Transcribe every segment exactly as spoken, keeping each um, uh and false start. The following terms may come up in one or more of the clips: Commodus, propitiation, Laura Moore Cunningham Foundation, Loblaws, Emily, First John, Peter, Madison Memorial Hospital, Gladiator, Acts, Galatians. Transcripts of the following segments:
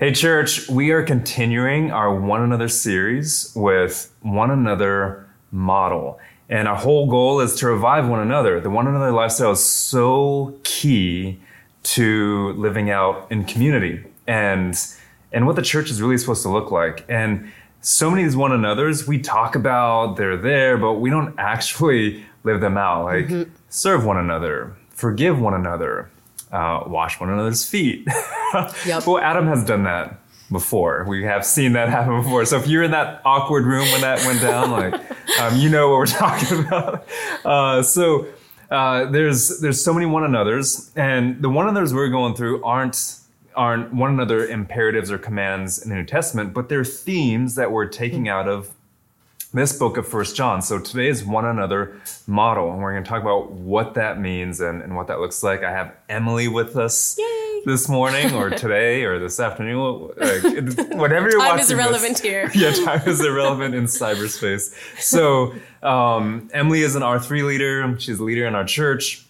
Hey, church, we are continuing our One Another series with One Another Model. And our whole goal is to revive one another. The one another lifestyle is so key to living out in community and, and what the church is really supposed to look like. And so many of these one another's we talk about, they're there, but we don't actually live them out. Like mm-hmm. serve one another, forgive one another. Uh, wash one another's feet. Yep. Well, Adam has done that before. We have seen that happen before. So if you're in that awkward room when that went down, like, um, you know what we're talking about. Uh, so uh, there's there's so many one another's, and the one another's we're going through aren't aren't one another imperatives or commands in the New Testament, but they're themes that we're taking out of this book of First John. So today is One Another Model, and we're going to talk about what that means and, and what that looks like. I have Emily with us Yay. This morning or today or this afternoon, like, whatever you're watching. Time is irrelevant this, here. Yeah, time is irrelevant in cyberspace. So um, Emily is an R three leader. She's a leader in our church.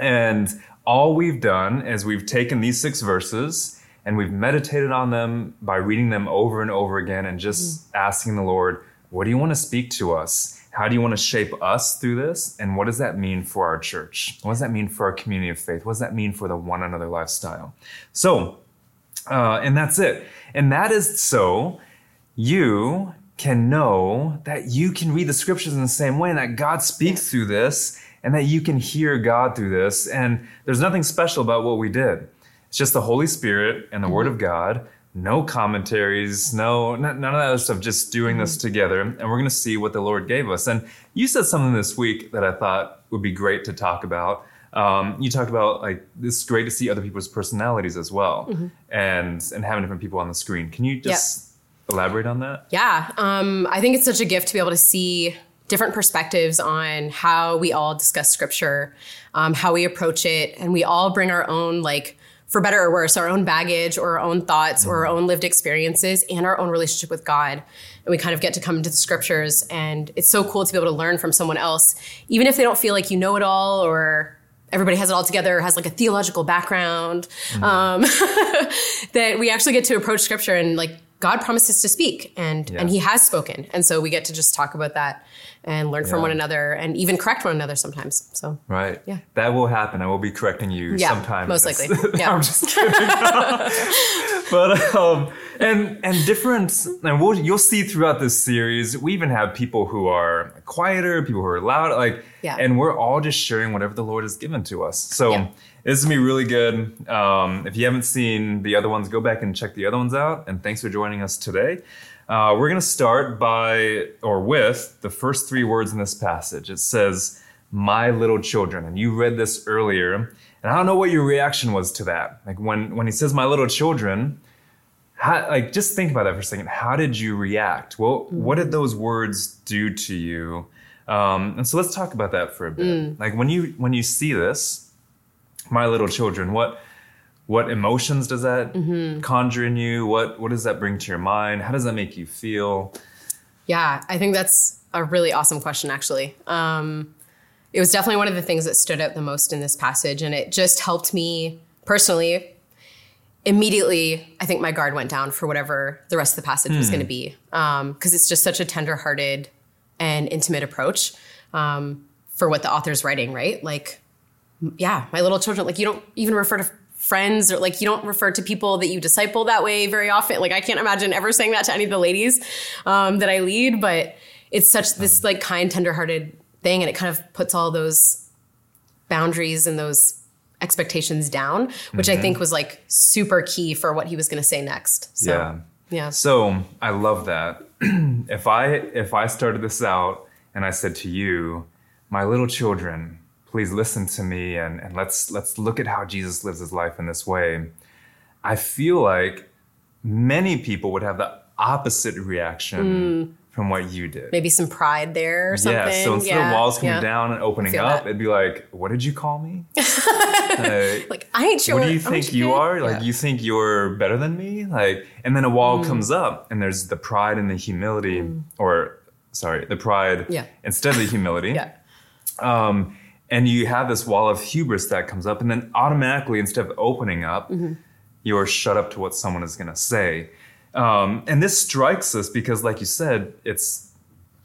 And all we've done is we've taken these six verses and we've meditated on them by reading them over and over again and just mm. asking the Lord, what do you want to speak to us? How do you want to shape us through this? And what does that mean for our church? What does that mean for our community of faith? What does that mean for the one another lifestyle? So, uh, and that's it. And that is so you can know that you can read the scriptures in the same way and that God speaks through this and that you can hear God through this. And there's nothing special about what we did. It's just the Holy Spirit and the mm-hmm. Word of God. No commentaries, no, not, none of that other stuff, just doing this together. And we're going to see what the Lord gave us. And you said something this week that I thought would be great to talk about. Um, you talked about, like, it's great to see other people's personalities as well mm-hmm. and, and having different people on the screen. Can you just yep. elaborate on that? Yeah. Um, I think it's such a gift to be able to see different perspectives on how we all discuss scripture, um, how we approach it. And we all bring our own, like, for better or worse, our own baggage or our own thoughts or our own lived experiences and our own relationship with God. And we kind of get to come to the scriptures. And it's so cool to be able to learn from someone else, even if they don't feel like you know it all or everybody has it all together or has like a theological background, mm-hmm. um, that we actually get to approach scripture and like God promises to speak and, yeah. and he has spoken. And so we get to just talk about that and learn yeah. from one another and even correct one another sometimes. So, right. Yeah. That will happen. I will be correcting you yeah, sometime. Most likely. Yeah. I'm just kidding. But, um, and, and different, and we'll, you'll see throughout this series, we even have people who are quieter, people who are loud, like, yeah. and we're all just sharing whatever the Lord has given to us. So yeah. this is going to be really good. Um, if you haven't seen the other ones, go back and check the other ones out. And thanks for joining us today. Uh, we're going to start by or with the first three words in this passage. It says, my little children. And you read this earlier. And I don't know what your reaction was to that. Like when, when he says, my little children, how, like just think about that for a second. How did you react? Well, what did those words do to you? Um, and so let's talk about that for a bit. Mm. Like when you when you see this, my little children, what... What emotions does that mm-hmm. conjure in you? What what does that bring to your mind? How does that make you feel? Yeah, I think that's a really awesome question, actually. Um, it was definitely one of the things that stood out the most in this passage. And it just helped me personally. Immediately, I think my guard went down for whatever the rest of the passage hmm. was going to be. Um, because it's just such a tender-hearted and intimate approach um, for what the author's writing, right? Like, yeah, my little children, like you don't even refer to friends or like you don't refer to people that you disciple that way very often. Like I can't imagine ever saying that to any of the ladies um, that I lead, but it's such this like kind, tenderhearted thing. And it kind of puts all those boundaries and those expectations down, which mm-hmm. I think was like super key for what he was going to say next. So, yeah. yeah. So I love that. if I, if I started this out and I said to you, my little children, please listen to me and, and let's let's look at how Jesus lives his life in this way. I feel like many people would have the opposite reaction mm. from what you did. Maybe some pride there or something. Yeah, so instead yeah. of walls coming yeah. down and opening up, that. It'd be like, what did you call me? like, like, I ain't sure. What do you think you are? Like, yeah. you think you're better than me? Like, and then a wall mm. comes up and there's the pride and the humility mm. or, sorry, the pride yeah. instead of the humility. yeah. Um. And you have this wall of hubris that comes up and then automatically, instead of opening up, mm-hmm. you're shut up to what someone is going to say. Um, and this strikes us because, like you said, it's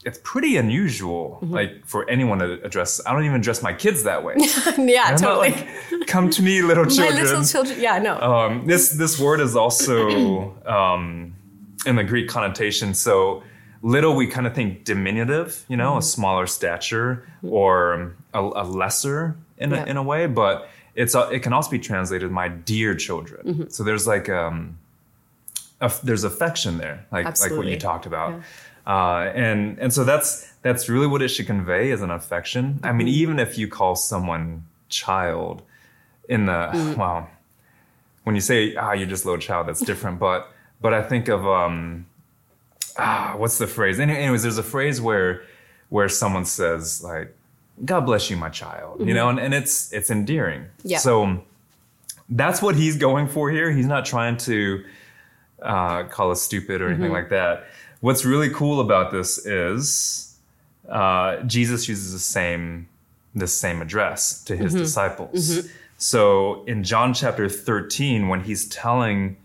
it's pretty unusual, mm-hmm. like, for anyone to address. I don't even address my kids that way. yeah, I'm totally. Not like, come to me, little children. My little children. Yeah, no. Um, this this word is also um, in the Greek connotation. So little, we kind of think diminutive, you know, mm-hmm. a smaller stature or a, a lesser in yeah. a, in a way. But it's a, it can also be translated my dear children. Mm-hmm. So there's like um, a, there's affection there, like Absolutely. like what you talked about. Yeah. Uh, and and so that's that's really what it should convey as an affection. I mean, even if you call someone child in the, mm. well, when you say, ah, you're just a little child, that's different. but but I think of, um, ah, what's the phrase? Anyway, anyways, there's a phrase where where someone says, like, God bless you, my child, mm-hmm. you know, and, and it's it's endearing. Yeah. So that's what he's going for here. He's not trying to uh, call us stupid or anything mm-hmm. like that. What's really cool about this is uh, Jesus uses the same the same address to his mm-hmm. disciples. Mm-hmm. So in John chapter thirteen, when he's telling,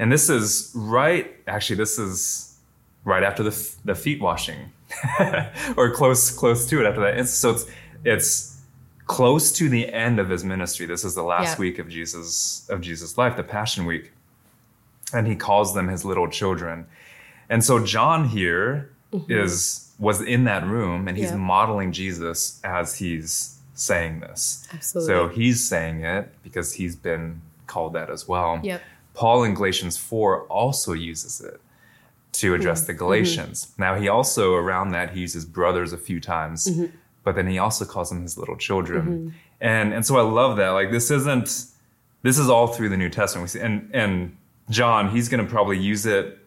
and this is right, actually, this is right after the f- the feet washing, or close close to it after that. And so it's it's close to the end of his ministry. This is the last yeah. week of Jesus of Jesus' life, the Passion Week, and he calls them his little children. And so John here mm-hmm. is was in that room, and he's yeah. modeling Jesus as he's saying this. Absolutely. So he's saying it because he's been called that as well. Yep. Paul in Galatians four also uses it to address mm-hmm. the Galatians. Mm-hmm. Now, he also, around that, he uses brothers a few times, mm-hmm. but then he also calls them his little children. Mm-hmm. And and so I love that. Like, this isn't, this is all through the New Testament. We see, and, and John, he's going to probably use it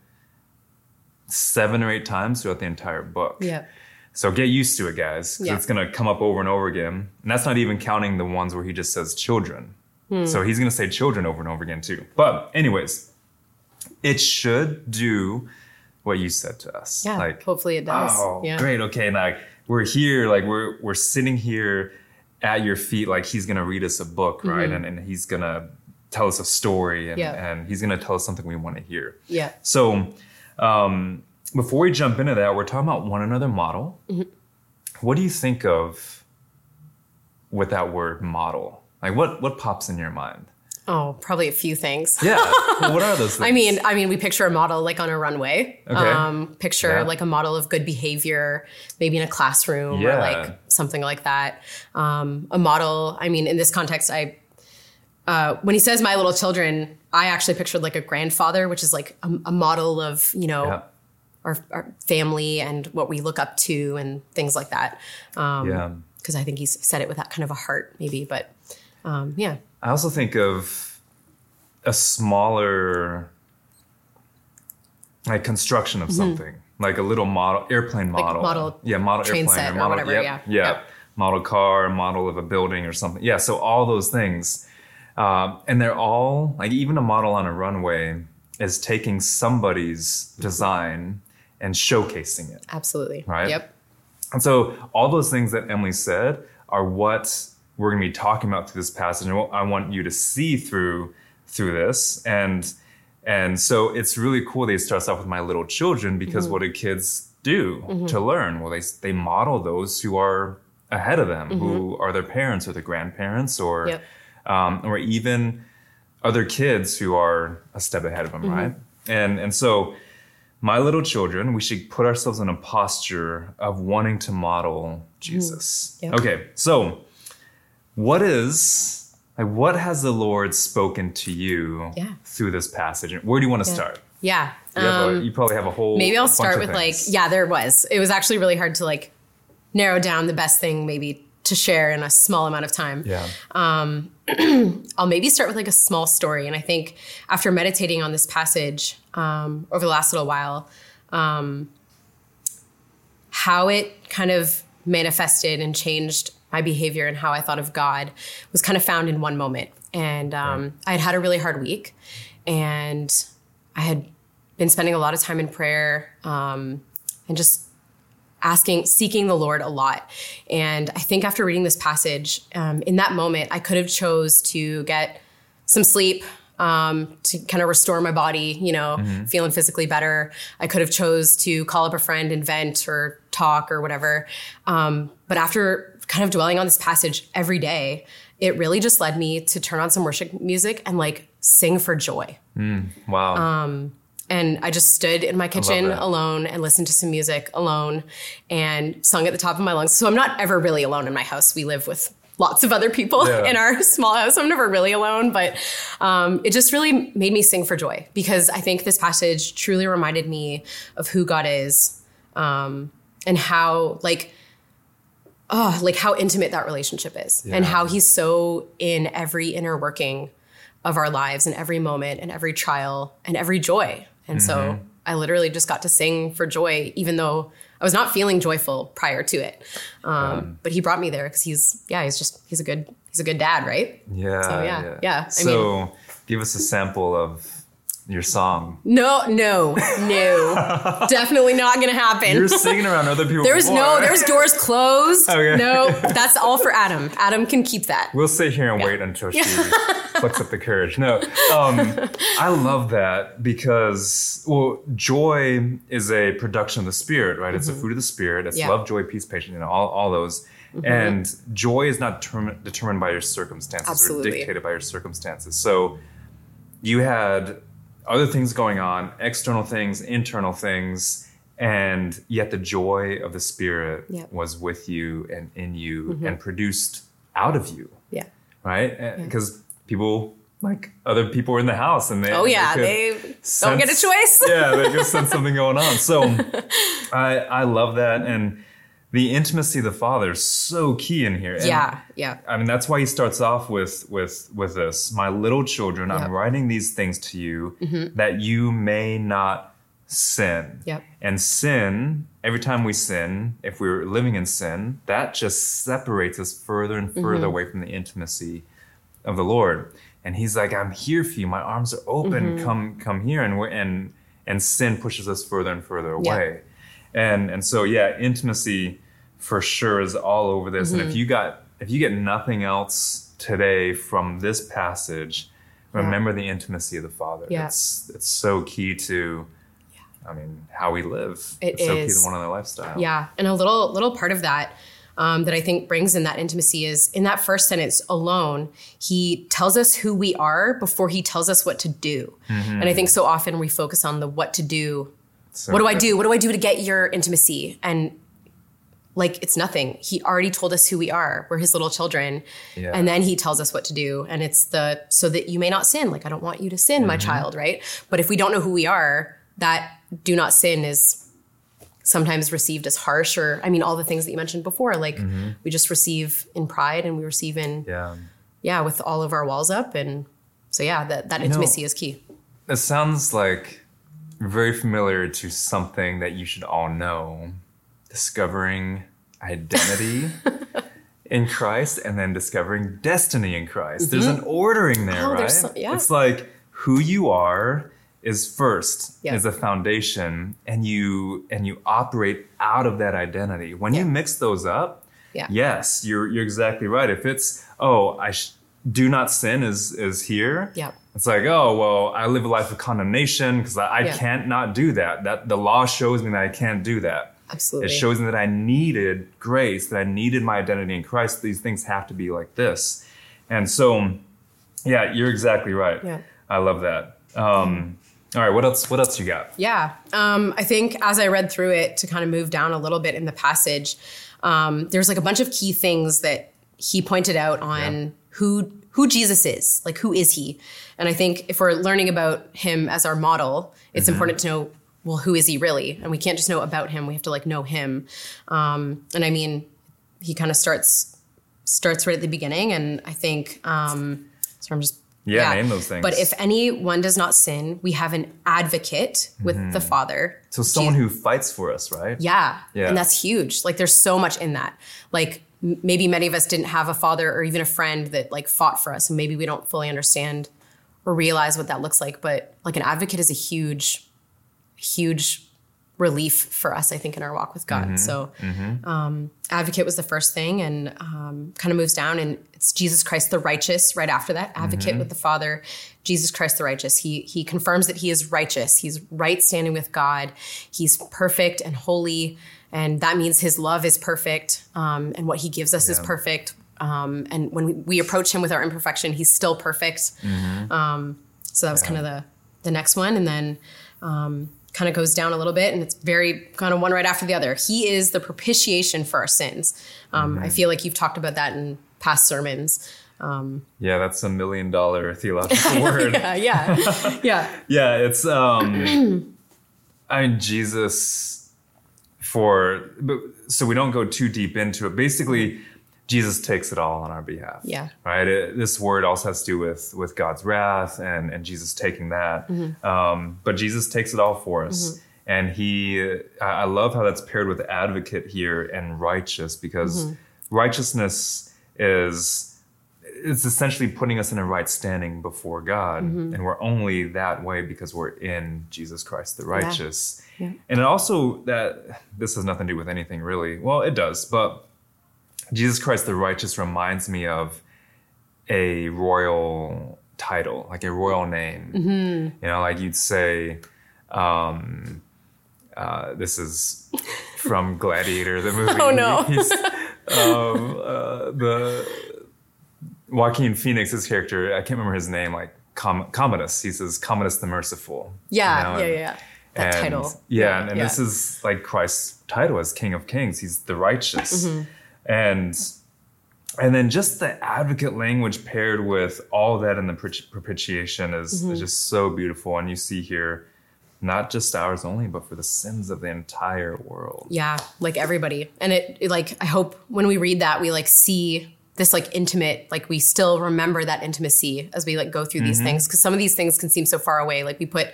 seven or eight times throughout the entire book. Yeah. So get used to it, guys, because yeah. it's going to come up over and over again. And that's not even counting the ones where he just says children. Hmm. So he's going to say children over and over again too. But anyways, it should do what you said to us. Yeah, like, hopefully it does. Oh, yeah. Great. Okay, like, we're here, like we're we're sitting here at your feet, like he's going to read us a book, right? Mm-hmm. And, and he's going to tell us a story, and, yeah. and he's going to tell us something we want to hear. Yeah. So... Um, before we jump into that, we're talking about one another model. Mm-hmm. What do you think of with that word model? Like, what, what pops in your mind? Oh, probably a few things. Yeah. Well, what are those things? I mean, I mean, we picture a model like on a runway. Okay. Um, picture yeah. like a model of good behavior, maybe in a classroom yeah. or like something like that. Um, a model. I mean, in this context, I, uh, when he says my little children, I actually pictured like a grandfather, which is like a, a model of, you know, yeah. our, our family and what we look up to and things like that. Um, yeah. Because I think he said it with that kind of a heart maybe. But um, yeah. I also think of a smaller like construction of mm-hmm. something, like a little model, airplane model. Like model yeah, model train airplane. Set or, model, or whatever, yep, yeah. Yeah. Yep. Model car, model of a building or something. Yeah, so all those things. Um, and they're all, like, even a model on a runway is taking somebody's design and showcasing it. Absolutely. Right? Yep. And so all those things that Emily said are what we're going to be talking about through this passage, and what I want you to see through through this. And and so it's really cool that it starts off with my little children, because mm-hmm. what do kids do mm-hmm. to learn? Well, they they model those who are ahead of them, mm-hmm. who are their parents or their grandparents or... Yep. Um, or even other kids who are a step ahead of them, mm-hmm. right? And and so, my little children, we should put ourselves in a posture of wanting to model Jesus. Mm. Yep. Okay, so what is, like, what has the Lord spoken to you yeah. through this passage? Where do you want to yeah. start? Yeah, you, um, a, you probably have a whole. Maybe I'll start with things. like yeah, there was. It was actually really hard to like narrow down the best thing maybe to share in a small amount of time. Yeah. Um, I'll maybe start with like a small story. And I think after meditating on this passage um, over the last little while, um, how it kind of manifested and changed my behavior and how I thought of God was kind of found in one moment. And um, right. I had had a really hard week, and I had been spending a lot of time in prayer um, and just asking, seeking the Lord a lot. And I think after reading this passage, um, in that moment, I could have chose to get some sleep, um, to kind of restore my body, you know, mm-hmm. feeling physically better. I could have chose to call up a friend and vent or talk or whatever. Um, but after kind of dwelling on this passage every day, it really just led me to turn on some worship music and like sing for joy. Mm, wow. Um, and I just stood in my kitchen alone and listened to some music alone and sung at the top of my lungs. So I'm not ever really alone in my house. We live with lots of other people yeah. in our small house. I'm never really alone, but um, it just really made me sing for joy because I think this passage truly reminded me of who God is um, and how like, oh, like how intimate that relationship is yeah. and how he's so in every inner working of our lives and every moment and every trial and every joy. And mm-hmm. so I literally just got to sing for joy, even though I was not feeling joyful prior to it. Um, um, but he brought me there because he's, yeah, he's just, he's a good, he's a good dad, right? Yeah. So yeah, yeah. yeah. I so mean, give us a sample of your song. No, no, no. Definitely not going to happen. You're singing around other people. There was before. no, there was doors closed. Okay. No, that's all for Adam. Adam can keep that. We'll sit here and yeah. wait until she plucks up the courage. No, um, I love that because, well, joy is a production of the Spirit, right? Mm-hmm. It's a fruit of the Spirit. It's yeah. love, joy, peace, patience, you know, all, all those. Mm-hmm. And joy is not term- determined by your circumstances Absolutely. or dictated by your circumstances. So you had other things going on, external things, internal things, and yet the joy of the Spirit yep. was with you and in you mm-hmm. and produced out of you. Yeah. Right? Because yeah. people, like other people were in the house and they Oh yeah, they, they sense, don't get a choice. yeah, they just sense something going on. So I I love that. And the intimacy of the Father is so key in here. And yeah, yeah. I mean, that's why he starts off with with with this. My little children, yep. I'm writing these things to you mm-hmm. that you may not sin. Yep. And sin, every time we sin, if we're living in sin, that just separates us further and further mm-hmm. away from the intimacy of the Lord. And he's like, I'm here for you. My arms are open. Mm-hmm. Come come here. And we're, and and sin pushes us further and further away. Yep. And and so, yeah, intimacy for sure is all over this. Mm-hmm. And if you got, if you get nothing else today from this passage, yeah. remember the intimacy of the Father. Yeah. It's, it's so key to, yeah. I mean, how we live. It it's is. so key to one another lifestyle. Yeah. And a little, little part of that, um, that I think brings in that intimacy is in that first sentence alone, he tells us who we are before he tells us what to do. Mm-hmm. And I think so often we focus on the what to do. So what do I do? What do I do to get your intimacy? And like, it's nothing. He already told us who we are. We're his little children. Yeah. And then he tells us what to do. And it's the, so that you may not sin. Like, I don't want you to sin, mm-hmm. my child, right? But if we don't know who we are, that do not sin is sometimes received as harsh or, I mean, all the things that you mentioned before, like mm-hmm. we just receive in pride and we receive in, yeah, yeah with all of our walls up. And so, yeah, that, that intimacy you know, is key. It sounds like very familiar to something that you should all know. Discovering identity in Christ and then discovering destiny in Christ. Mm-hmm. There's an ordering there, oh, right? So, yeah. It's like who you are is first, yeah. is a foundation, and you and you operate out of that identity. When yeah. you mix those up, yeah. yes, you're you're exactly right. If it's oh, I sh- do not sin is is here. Yeah. It's like, oh, well, I live a life of condemnation because I, I yeah. can't not do that. That the law shows me that I can't do that. Absolutely. It shows me that I needed grace, that I needed my identity in Christ. These things have to be like this. And so, yeah, you're exactly right. Yeah. I love that. Um, all right, what else What else you got? Yeah, um, I think as I read through it, to kind of move down a little bit in the passage, um, there's like a bunch of key things that he pointed out on yeah. who who Jesus is, like who is he? And I think if we're learning about him as our model, it's mm-hmm. important to know, well, who is he really? And we can't just know about him. We have to like know him. Um, and I mean, he kind of starts starts right at the beginning. And I think, um, so I'm just, yeah, yeah, name those things. But if anyone does not sin, we have an advocate with mm-hmm. the Father. So someone Jesus. who fights for us, right? Yeah. yeah. And that's huge. Like there's so much in that. Like m- maybe many of us didn't have a father or even a friend that like fought for us. And maybe we don't fully understand or realize what that looks like. But like an advocate is a huge... huge relief for us, I think, in our walk with God. Mm-hmm. So mm-hmm. Um, advocate was the first thing, and um, kind of moves down, and it's Jesus Christ the righteous right after that. Advocate mm-hmm. with the Father, Jesus Christ the righteous. He he confirms that he is righteous. He's right standing with God. He's perfect and holy, and that means his love is perfect, um, and what he gives us yeah. is perfect. Um, and when we, we approach him with our imperfection, he's still perfect. Mm-hmm. Um, so that was yeah. kind of the the next one, and then um, kind of goes down a little bit, and it's very kind of one right after the other. He is the propitiation for our sins. Um, mm-hmm. I feel like you've talked about that in past sermons. Um, yeah, that's a million dollar theological word. yeah, yeah, yeah. yeah, it's, um, I mean, Jesus for, but, so we don't go too deep into it. Basically, Jesus takes it all on our behalf. Yeah. Right. It, this word also has to do with with God's wrath and, and Jesus taking that. Mm-hmm. Um, but Jesus takes it all for us. Mm-hmm. And he, I love how that's paired with advocate here and righteous, because mm-hmm. righteousness is, it's essentially putting us in a right standing before God. Mm-hmm. And we're only that way because we're in Jesus Christ, the righteous. Yeah. Yeah. And it also, that this has nothing to do with anything really. Well, it does, but Jesus Christ the righteous reminds me of a royal title, like a royal name. Mm-hmm. You know, like you'd say, um, uh, this is from Gladiator, the movie. Oh, no. He's, um, uh, the Joaquin Phoenix's character, I can't remember his name, like Com- Commodus. He says, Commodus the Merciful. Yeah, you know? yeah, yeah. That and, title. Yeah, yeah and, and yeah. this is like Christ's title as King of Kings. He's the righteous. Mm-hmm. And and then just the advocate language paired with all that in the propitiation is, mm-hmm. is just so beautiful. And you see here, not just ours only, but for the sins of the entire world. Yeah, like everybody. And it, it like, I hope when we read that, we like see this like intimate, like we still remember that intimacy as we like go through mm-hmm. these things. Because some of these things can seem so far away. Like we put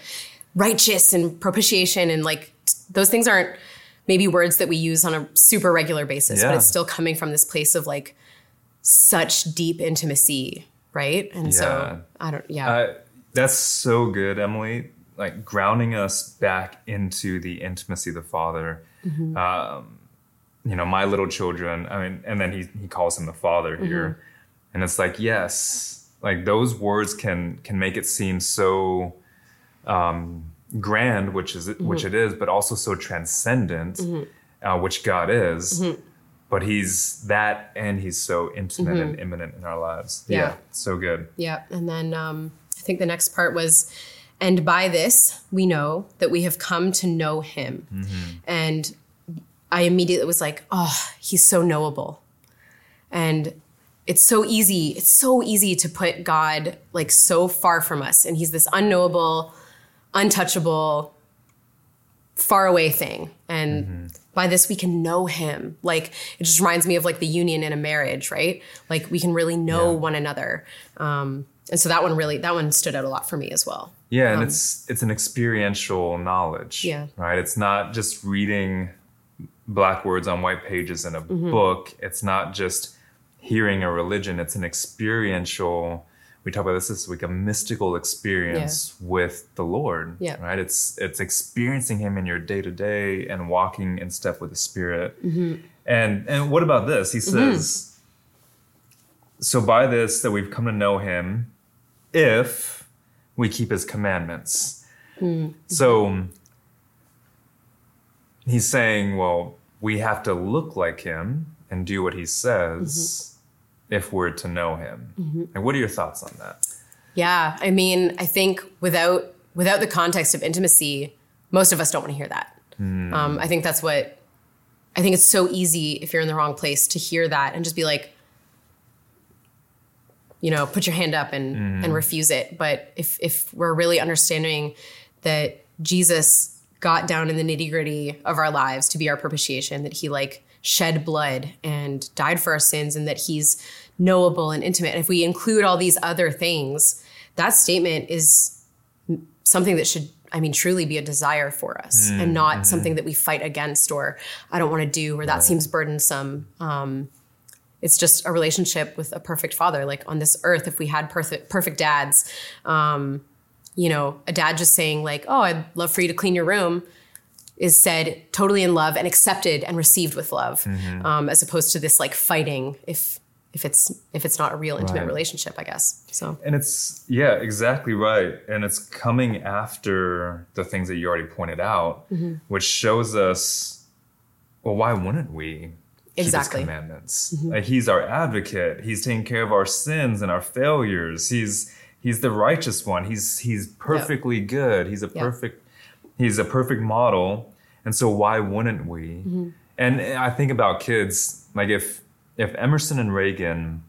righteous and propitiation and like t- those things aren't maybe words that we use on a super regular basis, yeah. but it's still coming from this place of like such deep intimacy, right? And yeah. so I don't, yeah. Uh, that's so good, Emily, like grounding us back into the intimacy of the Father. Mm-hmm. Um, you know, my little children, I mean, and then he, he calls him the Father here. Mm-hmm. And it's like, yes, like those words can, can make it seem so, um, grand, which is mm-hmm. which it is, but also so transcendent, mm-hmm. uh, which God is. Mm-hmm. But he's that, and he's so intimate mm-hmm. and imminent in our lives. Yeah. yeah, so good. Yeah, and then um, I think the next part was, and by this we know that we have come to know him. Mm-hmm. And I immediately was like, oh, he's so knowable, and it's so easy. It's so easy to put God like so far from us, and he's this unknowable, untouchable, far away thing. And mm-hmm. by this, we can know him. Like, it just reminds me of like the union in a marriage, right? Like we can really know yeah. one another. Um, and so that one really, that one stood out a lot for me as well. Yeah. Um, and it's, it's an experiential knowledge, yeah. right? It's not just reading black words on white pages in a mm-hmm. book. It's not just hearing a religion. It's an experiential We talk about this this week, a mystical experience yeah. with the Lord, yeah. right? It's it's experiencing him in your day-to-day and walking in step with the Spirit. Mm-hmm. And and what about this? He says, mm-hmm. so by this that we've come to know him if we keep his commandments. Mm-hmm. So he's saying, well, we have to look like him and do what he says. Mm-hmm. if we're to know him. Mm-hmm. And what are your thoughts on that? Yeah, I mean, I think without without the context of intimacy, most of us don't want to hear that. Mm. Um, I think that's what, I think it's so easy if you're in the wrong place to hear that and just be like, you know, put your hand up and, mm. and refuse it. But if if we're really understanding that Jesus got down in the nitty gritty of our lives to be our propitiation, that he like, shed blood and died for our sins, and that he's knowable and intimate. And if we include all these other things, that statement is something that should, I mean, truly be a desire for us mm-hmm. and not something that we fight against or I don't want to do or that right. seems burdensome. Um, it's just a relationship with a perfect father. Like on this earth, if we had perfect, perfect dads, um, you know, a dad just saying like, oh, I'd love for you to clean your room. is said totally in love and accepted and received with love, mm-hmm. um, as opposed to this like fighting if if it's if it's not a real intimate right. relationship, I guess. So and it's yeah, exactly right. And it's coming after the things that you already pointed out, mm-hmm. which shows us, well, why wouldn't we exactly. keep his commandments? Mm-hmm. Like, he's our advocate. He's taking care of our sins and our failures. He's he's the righteous one. He's he's perfectly yep. good. He's a yep. perfect he's a perfect model. And so why wouldn't we? Mm-hmm. And I think about kids, like if if Emerson and Reagan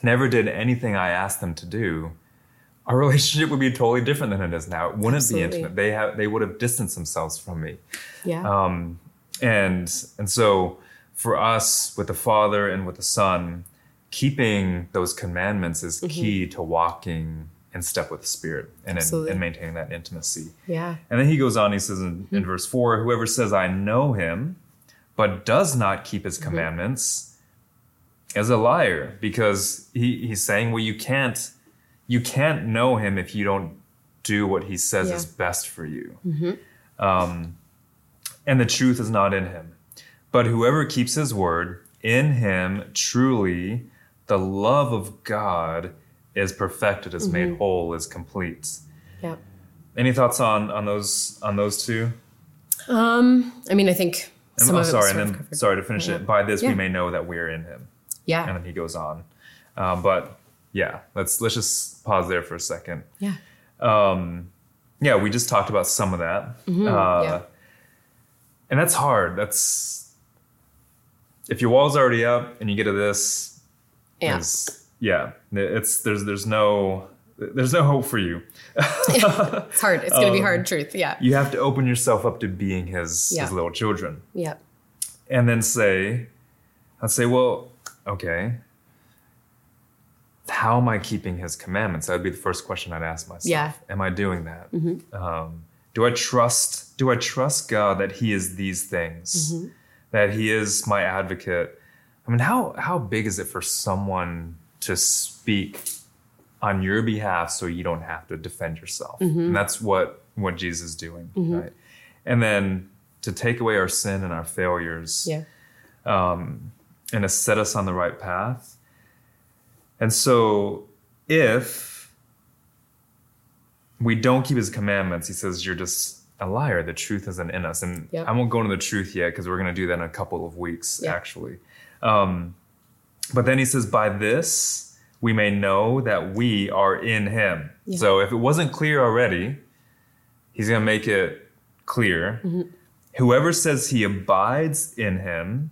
never did anything I asked them to do, our relationship would be totally different than it is now. It wouldn't Absolutely. Be intimate. They have they would have distanced themselves from me. Yeah. Um, and and so for us, with the Father and with the Son, keeping those commandments is mm-hmm. key to walking in step with the Spirit and, in, and maintaining that intimacy. Yeah. And then he goes on, he says in, mm-hmm. in verse four, whoever says, I know him, but does not keep his commandments mm-hmm. is a liar, because he, he's saying, well, you can't, you can't know him if you don't do what he says yeah. is best for you. Mm-hmm. Um, and the truth is not in him. But whoever keeps his word, in him truly the love of God is perfected, is mm-hmm. made whole, is complete. Yeah. Any thoughts on on those on those two? Um, I mean, I think and, some oh, of it sorry, and then covered. Sorry to finish yeah. it. By this yeah. we may know that we're in him. Yeah. And then he goes on. Um, but yeah, let's let's just pause there for a second. Yeah. Um, yeah, we just talked about some of that. Mm-hmm. Uh, yeah. And that's hard. That's if your wall's already up and you get to this. Yeah. Is, Yeah, it's there's there's no there's no hope for you. It's hard. It's um, going to be hard truth. Yeah. You have to open yourself up to being his yeah. his little children. Yeah. And then say, I'd say, well, okay, how am I keeping his commandments? That would be the first question I'd ask myself. Yeah. Am I doing that? Mm-hmm. Um, do I trust? Do I trust God that He is these things? Mm-hmm. That He is my advocate. I mean, how how big is it for someone to speak on your behalf so you don't have to defend yourself? Mm-hmm. And that's what, what Jesus is doing, mm-hmm. right? And then to take away our sin and our failures yeah. um, and to set us on the right path. And so if we don't keep his commandments, he says, you're just a liar. The truth isn't in us. And yep. I won't go into the truth yet because we're going to do that in a couple of weeks, yep. actually. Um, But then he says, by this, we may know that we are in him. Yeah. So if it wasn't clear already, he's going to make it clear. Mm-hmm. Whoever says he abides in him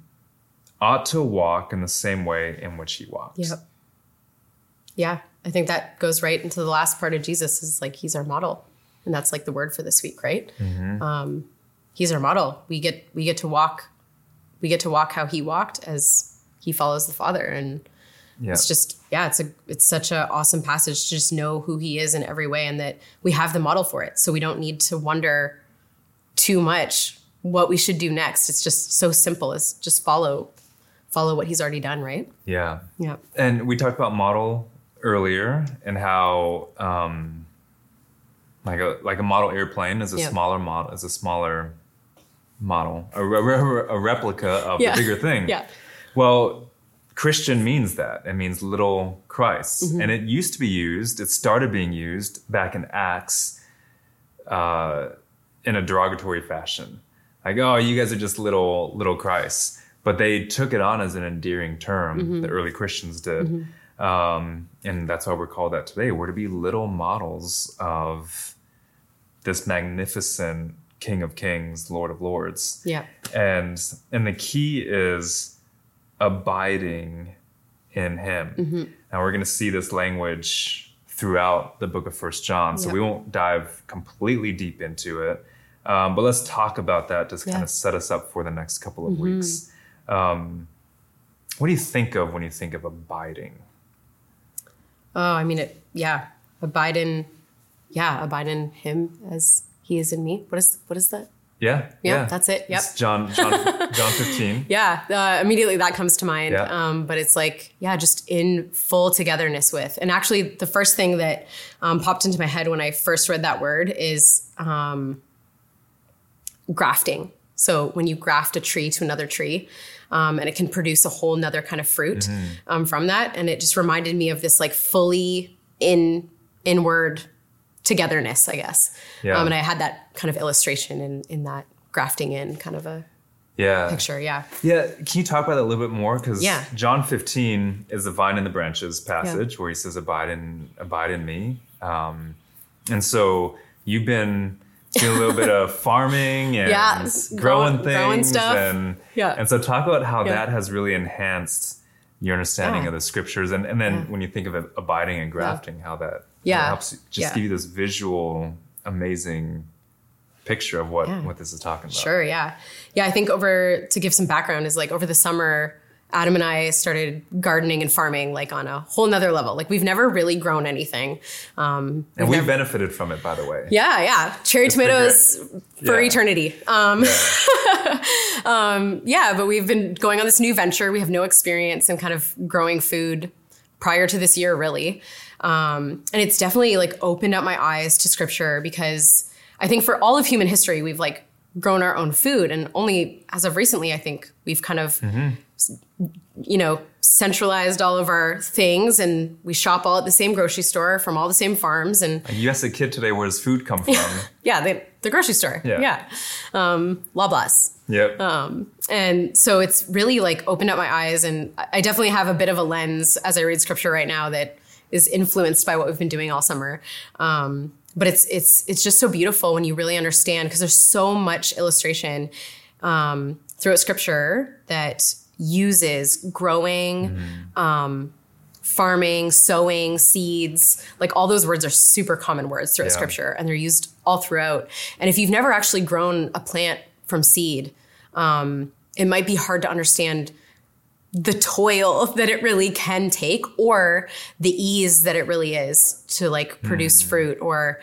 ought to walk in the same way in which he walks. Yep. Yeah, I think that goes right into the last part of Jesus is like, he's our model. And that's like the word for this week, right? Mm-hmm. Um, he's our model. We get we get to walk. We get to walk how he walked as he follows the Father. And yeah. it's just, yeah, it's a, it's such an awesome passage to just know who he is in every way and that we have the model for it. So we don't need to wonder too much what we should do next. It's just so simple. It's just follow, follow what he's already done. Right. Yeah. Yeah. And we talked about model earlier and how, um, like a, like a model airplane is a yeah. smaller model, is a smaller model, a, re- a replica of yeah. the bigger thing. Yeah. Well, Christian means that. It means little Christ. Mm-hmm. And it used to be used, it started being used back in Acts uh, in a derogatory fashion. Like, oh, you guys are just little little Christ. But they took it on as an endearing term, mm-hmm. the early Christians did. Mm-hmm. Um, and that's why we're called that today. We're to be little models of this magnificent King of Kings, Lord of Lords. Yeah. And and the key is abiding in him. Mm-hmm. Now we're going to see this language throughout the book of First John, so yep. we won't dive completely deep into it, um, but let's talk about that to yeah. kind of set us up for the next couple of mm-hmm. weeks. Um, what do you think of when you think of abiding? Oh, I mean, it. yeah, abide in, yeah, abide in him as he is in me. What is, what is that? Yeah, yeah. Yeah, that's it. Yep. It's John, John, John fifteen. yeah, uh, immediately that comes to mind. Yeah. Um, but it's like, yeah, just in full togetherness with. And actually the first thing that um, popped into my head when I first read that word is um, grafting. So when you graft a tree to another tree, um, and it can produce a whole nother kind of fruit mm-hmm. um, from that. And it just reminded me of this like fully in inward togetherness, I guess. Yeah. Um, and I had that kind of illustration in, in that grafting in kind of a yeah. picture. Yeah. Yeah. Can you talk about that a little bit more? Because yeah. John fifteen is the vine and the branches passage yeah. where he says, abide in, abide in me. Um, and so you've been... do a little bit of farming and yeah, growing, growing things growing stuff. And, yeah. and so talk about how yeah. that has really enhanced your understanding yeah. of the scriptures. And, and then yeah. when you think of it, abiding and grafting, yeah. how that yeah. helps just yeah. give you this visual, amazing picture of what, yeah. what this is talking about. Sure. Yeah. Yeah. I think over to give some background is like over the summer, Adam and I started gardening and farming like on a whole nother level. Like we've never really grown anything. Um, and we never... benefited from it, by the way. Yeah, yeah. Cherry it's tomatoes for yeah. eternity. Um, yeah. um, yeah, but we've been going on this new venture. We have no experience in kind of growing food prior to this year, really. Um, and it's definitely like opened up my eyes to scripture because I think for all of human history, we've like grown our own food. And only as of recently, I think we've kind of... Mm-hmm. you know, centralized all of our things and we shop all at the same grocery store from all the same farms. And you asked a kid today, where does food come from? yeah, they, the grocery store. Yeah. yeah. Um, Loblaws. Yep. Um, and so it's really like opened up my eyes, and I definitely have a bit of a lens as I read scripture right now that is influenced by what we've been doing all summer. Um, but it's, it's, it's just so beautiful when you really understand, because there's so much illustration um, throughout scripture that uses growing, mm-hmm. um, farming, sowing, seeds, like all those words are super common words throughout yeah. scripture, and they're used all throughout. And if you've never actually grown a plant from seed, um, it might be hard to understand the toil that it really can take or the ease that it really is to like produce mm. fruit or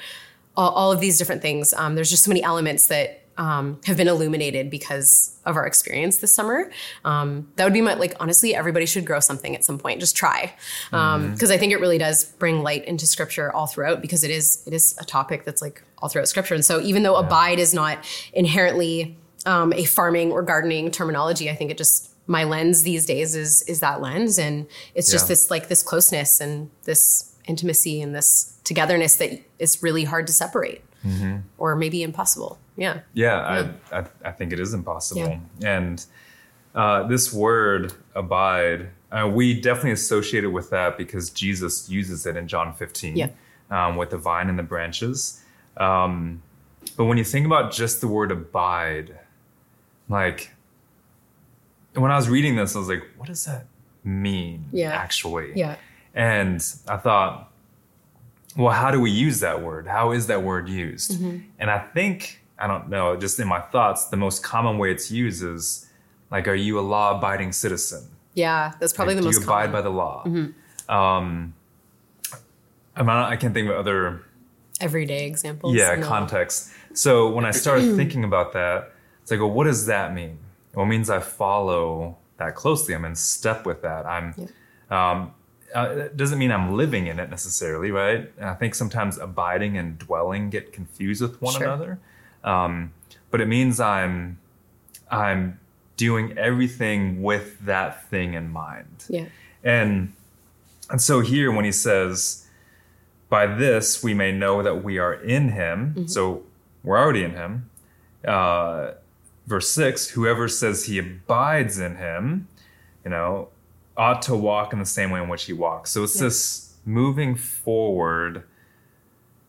all, all of these different things. Um, there's just so many elements that Um, have been illuminated because of our experience this summer. Um, that would be my, like, honestly, everybody should grow something at some point. Just try. Um, mm-hmm. 'cause I think it really does bring light into scripture all throughout, because it is, it is a topic that's like all throughout scripture. And so even though yeah. abide is not inherently um, a farming or gardening terminology, I think it just, my lens these days is, is that lens. And it's yeah. just this, like this closeness and this intimacy and this togetherness that is really hard to separate. Mm-hmm. Or maybe impossible. Yeah. Yeah, yeah. I, I I think it is impossible. Yeah. And uh, this word abide, uh, we definitely associate it with that because Jesus uses it in John fifteen yeah. um, with the vine and the branches. Um, but when you think about just the word abide, like when I was reading this, I was like, what does that mean yeah. actually? Yeah. And I thought, well, how do we use that word? How is that word used? Mm-hmm. And I think, I don't know, just in my thoughts, the most common way it's used is like, are you a law-abiding citizen? Yeah, that's probably like, the most common. Do you abide by the law? Mm-hmm. Um, I'm not, I can't think of other... everyday examples. Yeah, no. Context. So when I started thinking about that, it's like, well, what does that mean? Well, it means I follow that closely. I'm in step with that. I'm... Yeah. Um, Uh, it doesn't mean I'm living in it necessarily, right? And I think sometimes abiding and dwelling get confused with one sure. another. Um, but it means I'm I'm doing everything with that thing in mind. Yeah. And and so here when he says, by this we may know that we are in him. Mm-hmm. So we're already in him. Uh, verse six, whoever says he abides in him, you know, ought to walk in the same way in which he walks. So it's yeah. this moving forward.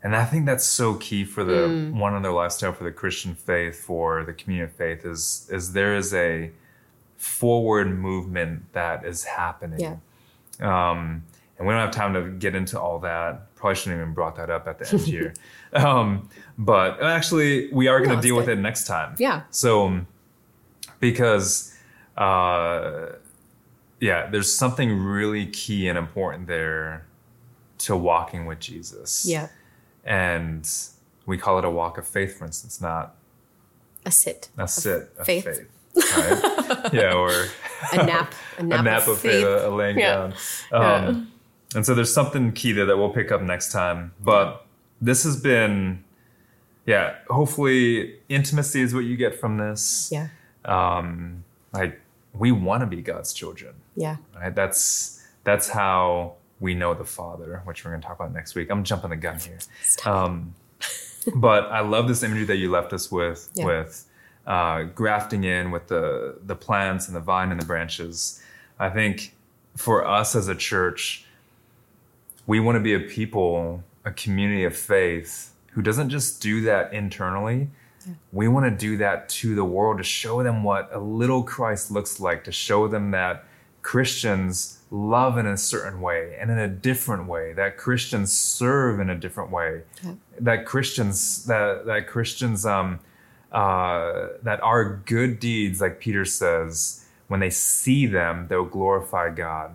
And I think that's so key for the mm. one another lifestyle, for the Christian faith, for the community of faith, is, is there is a forward movement that is happening. Yeah. Um, and we don't have time to get into all that. Probably shouldn't have even brought that up at the end here. Um, but actually, we are going to no, deal good. with it next time. Yeah. So, because... Uh, yeah, there's something really key and important there to walking with Jesus. Yeah. And we call it a walk of faith, for instance, not... A sit. A sit of faith. Of faith right? yeah, or... A nap. A nap, a nap of, of faith. faith a, a laying yeah. down. Um, yeah. And so there's something key there that we'll pick up next time. But this has been yeah, hopefully intimacy is what you get from this. Yeah. Um, like we want to be God's children. Yeah. Right? That's that's how we know the Father, which we're going to talk about next week. I'm jumping the gun here. Um, but I love this imagery that you left us with, yeah. with uh, grafting in with the, the plants and the vine and the branches. I think for us as a church, we want to be a people, a community of faith who doesn't just do that internally. Yeah. We want to do that to the world, to show them what a little Christ looks like, to show them that Christians love in a certain way and in a different way, that Christians serve in a different way, yeah. that Christians, that, that Christians, um, uh, that our good deeds, like Peter says, when they see them, they'll glorify God.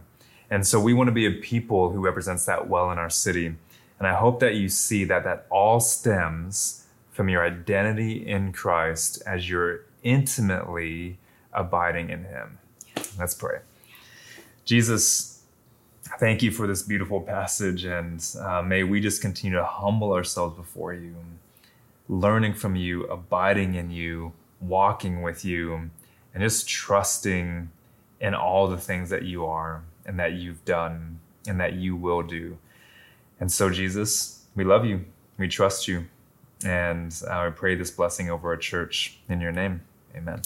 And so we want to be a people who represents that well in our city. And I hope that you see that that all stems from your identity in Christ as you're intimately abiding in him. Yeah. Let's pray. Jesus, thank you for this beautiful passage, and uh, may we just continue to humble ourselves before you, learning from you, abiding in you, walking with you, and just trusting in all the things that you are and that you've done and that you will do. And so, Jesus, we love you. We trust you. And I pray this blessing over our church in your name. Amen.